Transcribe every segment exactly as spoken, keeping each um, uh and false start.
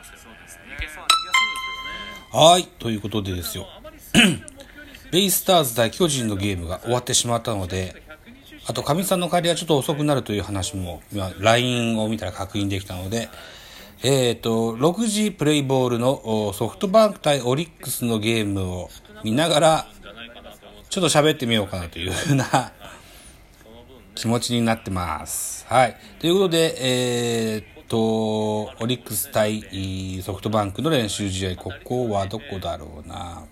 ますよね。はい、ということでですよベイスターズ対巨人のゲームが終わってしまったので、あと上さんの帰りはちょっと遅くなるという話も今 ライン を見たら確認できたので、えーとろくじプレイボールのソフトバンク対オリックスのゲームを見ながらちょっと喋ってみようかなというふうな気持ちになってます。はい、ということでえーとオリックス対ソフトバンクの練習試合、ここはどこだろうな、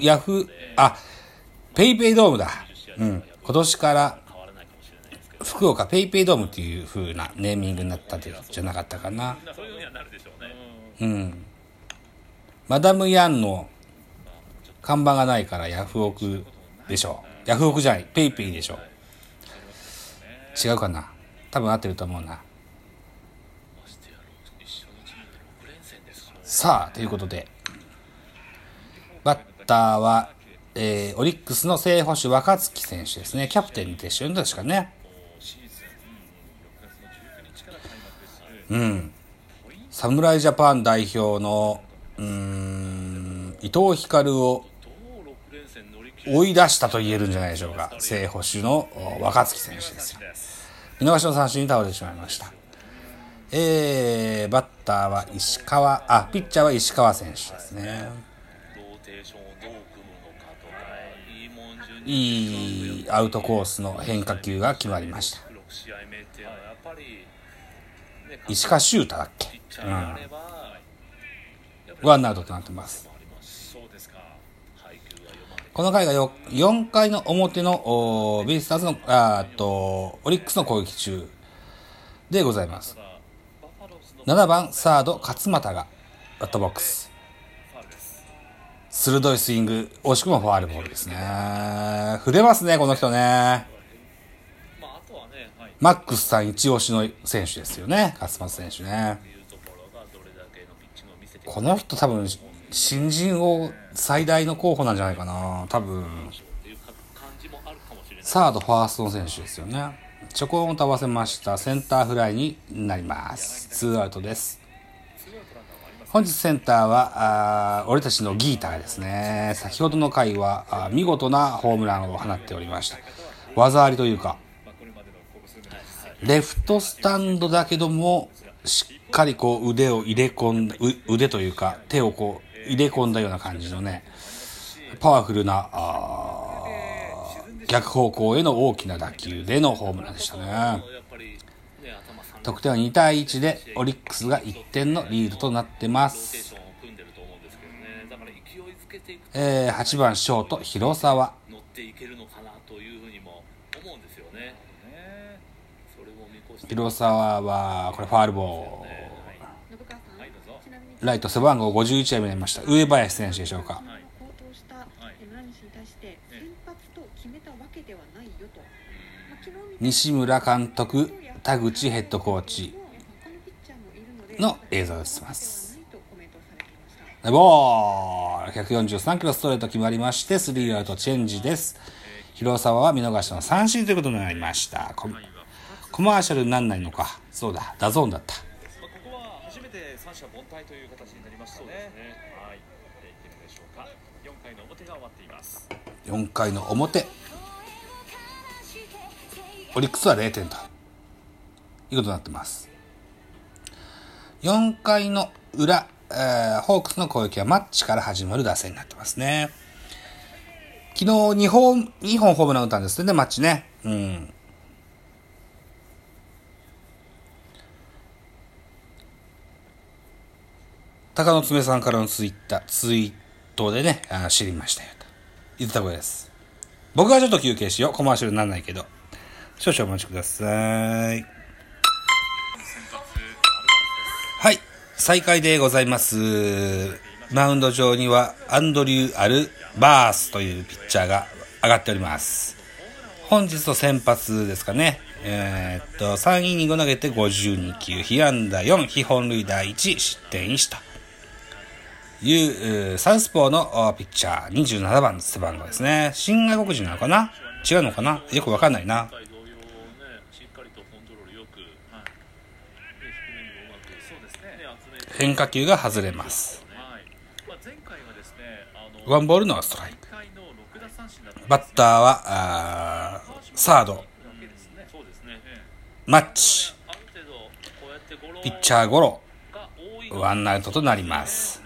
ヤフあペイペイドームだ、うん、今年から福岡ペイペイドームっていう風なネーミングになったんじゃなかったかな。うん。マダムヤンの看板がないからヤフオクでしょ。ヤフオクじゃない、ペイペイでしょ。違うかな。多分合ってると思うな。さあ、ということでバッターは、えー、オリックスの正捕手若月選手ですね。キャプテンでしょ、確かね。うん、侍ジャパン代表のうーん伊藤光を追い出したと言えるんじゃないでしょうか。正捕手の若月選手ですよ。見逃しの三振に倒れてしまいました、えー、バッターは石川あピッチャーは石川選手ですね。いいアウトコースの変化球が決まりました。石川修太だっけ、うん、ワンアウトとなってます。この回がよんかいの表のベイスターズのあーとオリックスの攻撃中でございます。ななばんサード勝俣がバットボックス、鋭いスイング、惜しくもファウルボールですね。振れますねこの人ね。マックスさん一押しの選手ですよね、勝俣選手ね。この人多分新人王最大の候補なんじゃないかな。多分サードファーストの選手ですよね。チョコを倒せました。センターフライになります。ツーアウトです。本日センターはあー俺たちのギーターですね。先ほどの回は見事なホームランを放っておりました。技ありというかレフトスタンドだけどもしっかりこう腕を入れ込んだ腕というか手をこう入れ込んだような感じのね、パワフルなあ逆方向への大きな打球でのホームランでしたね。得点はにたいいちでオリックスがいってんのリードとなってます。えー、はちばんショート広沢、広沢はこれファウルボール、ライト背番号ごじゅういちになりました。上林選手でしょうか。西村監督田口ヘッドコーチの映像を映します。ボールひゃくよんじゅうさんキロストレート決まりましてスリーアウトチェンジです。広沢は見逃しの三振ということになりました。コマーシャルになんないのか。そうだ、ダゾーンだった。ここは初めて三者凡退という形になりましたね。はい、できるでしょうか。よんかいの表が終わっています。よんかいの表、オリックスはれいてんということになってます。よんかいの裏、えー、ホークスの攻撃はマッチから始まる打線になってますね。昨日にほんにほんホームラン打ったんですね、マッチね。うん。高野爪さんからのツイッター、ツイートでね、あ知りましたよと言ったことです。僕はちょっと休憩しよう。コマーシャルにならないけど。少々お待ちください。はい。再開でございます。マウンド上にはアンドリュー・アルバースというピッチャーが上がっております。本日の先発ですかね。えー、っと、さんイニング投げてごじゅうにきゅう、被安打よん、被本塁打いち、失点いちと。いうサウスポーのピッチャーにじゅうななばんの背番号ですね。新外国人なのかな、違うのかな、よくわかんないな。変化球が外れます。ワンボールのストライク。バッターはーサードマッチ、ピッチャーゴロ、ワンアウトとなります。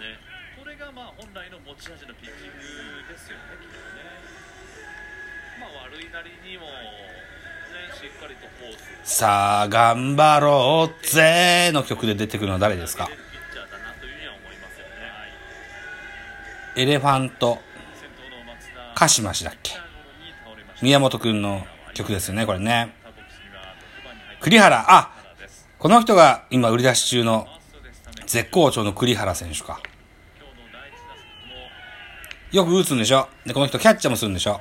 さあ頑張ろうぜの曲で出てくるのは誰ですか？エレファントカシマシだっけ？宮本くんの曲ですよねこれね。栗原、あ、この人が今売り出し中の絶好調の栗原選手か。よく打つんでしょ。でこの人キャッチャーもするんでしょ。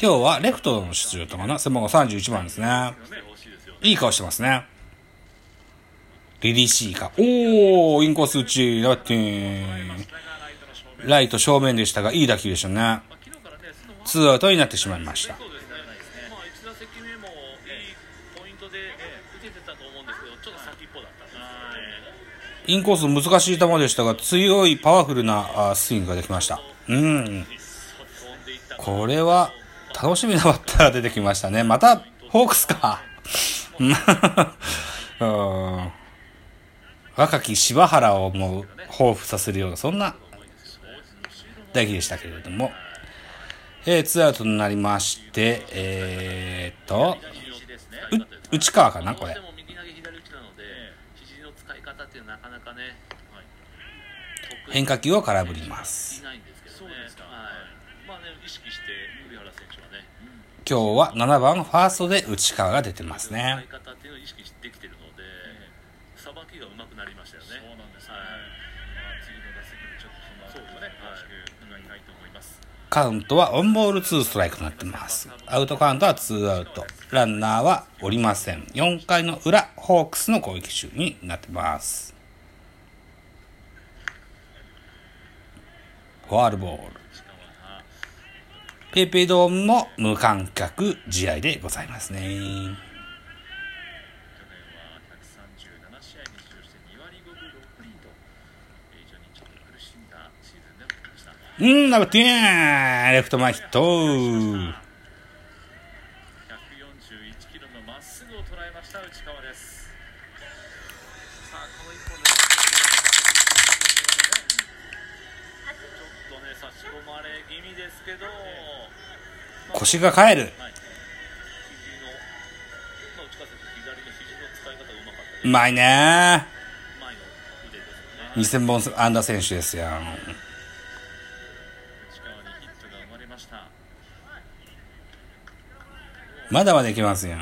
今日はレフトの出場とかな、背番号さんじゅういちばんですね。いい顔してますね。リリシーか。おー、インコース打ちだって。ライト正面でしたがいい打球でしたね。ツーアウトになってしまいました。インコース難しい球でしたが強いパワフルなスイングができました。うん。これは楽しみなバッターが出てきましたね。またホークスか。うん。若き柴原をもう彷彿させるようなそんな打撃でしたけれども、えー、ツーアウトになりまして、えー、っとう内川かなこれ。変化球を空振ります。今日はななばんファーストで内川が出てますね。カウントはオンボールツーストライクになってます。アウトカウントはツーアウト、ランナーはおりません。よんかいの裏ホークスの攻撃中になってます。フォアボール。ペイペイドームも無観客試合でございますね。うん、ラブティーンレフト前ヒット。ひゃくよんじゅういちキロのまっすぐを捉えました内川です。さあこの一本でちょっとね差し込まれ気味ですけど腰が返る、はい、肘の内川選手左の肘の使い方がうまかった。うまいねーにせんぼん安打選手ですよ。まだまだいきますよ。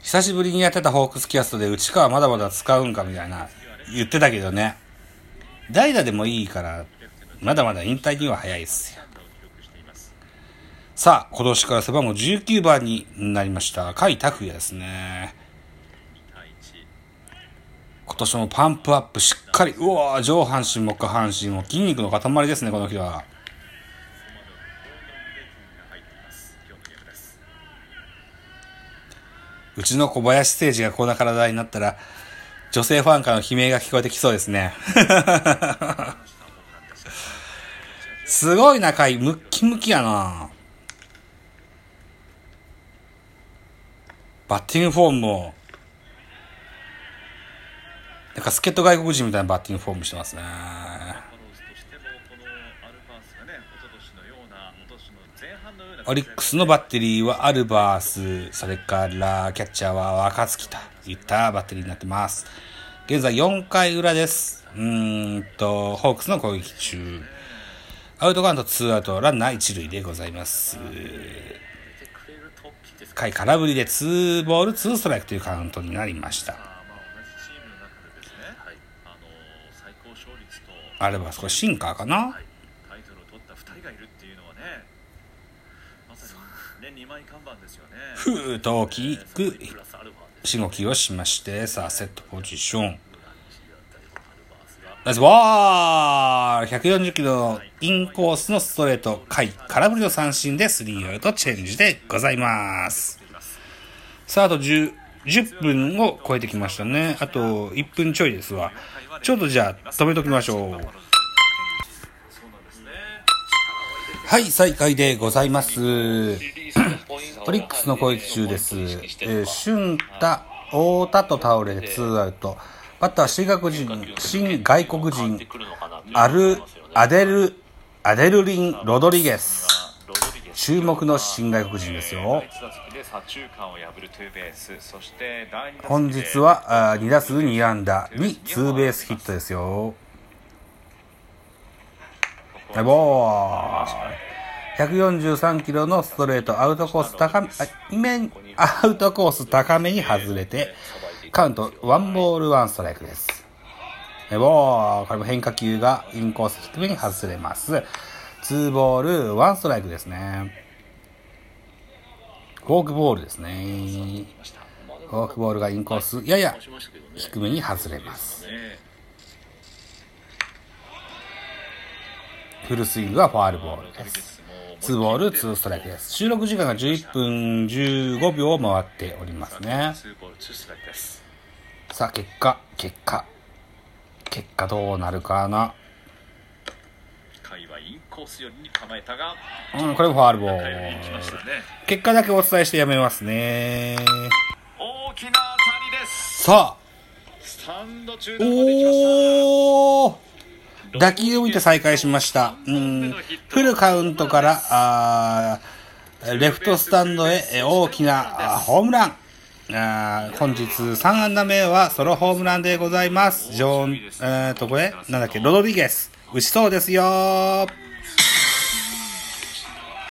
久しぶりにやってたホークスキャストで内川まだまだ使うんかみたいな言ってたけどね、代打でもいいからまだまだ引退には早いですよ。さあ今年から背番号じゅうきゅうばんになりました甲斐拓也ですね。今年もパンプアップしっかり、うわ上半身も下半身も筋肉の塊ですねこの日は。うちの小林誠司がこんな体になったら女性ファンからの悲鳴が聞こえてきそうですね。すごい仲いい、ムッキムキやな。バッティングフォームもなんか助っ人外国人みたいなバッティングフォームしてますね。オリックスのバッテリーはアルバース、それからキャッチャーは若月といったバッテリーになってます。現在よんかい裏です。うーんとホークスの攻撃中、アウトカウントツーアウト、ランナー一塁でございます。回空振りでツーボールツーストライクというカウントになりました。あれば少しシンカーかな、はい、タイトルを取ったふたりがいるっていうのはね、まさにねにまい看板ですよね。ふーっと大きくしごきをしまして、さあセットポジションナイスボール、ひゃくよんじゅっキロのインコースのストレート回、空振りの三振でスリーアウトチェンジでございます。さあ、あと 10, 10分を超えてきましたね。あといっぷんちょいですわ。ちょっとじゃあ止めときましょう。はい、再開でございます。オリックスの攻撃中です。えー、俊太、太田と倒れツーアウト。バッター新外国人、新外国人、アル、アデル、アデルリン・ロドリゲス。注目の新外国人ですよ。本日はに打数に安打にツーベースヒットですよ。ナイスボール、ひゃくよんじゅうさんキロのストレート、アウトコース高め、アウトコース高めに外れて、カウントワンボールワンストライクです。おー、これも変化球がインコース低めに外れます。ツーボールワンストライクですね。フォークボールですね。フォークボールがインコースやや低めに外れます。フルスイングはファウルボールです。ツーボールツーストライクです。収録時間がじゅういっぷんじゅうごびょうを回っておりますね。さあ、結果結果結果どうなるかな。うん、これもファウルボール。結果だけお伝えしてやめますね。大きな当たりです。さあ、スタンド中段まで行きました。おー、打球を見て再開しました。うーん、フルカウントからあレフトスタンドへ大きなホームラン。あ、本日さん安打目はソロホームランでございます。ジョーン、えー、とこれなんだっけ、ロドリゲス打ちそうですよ。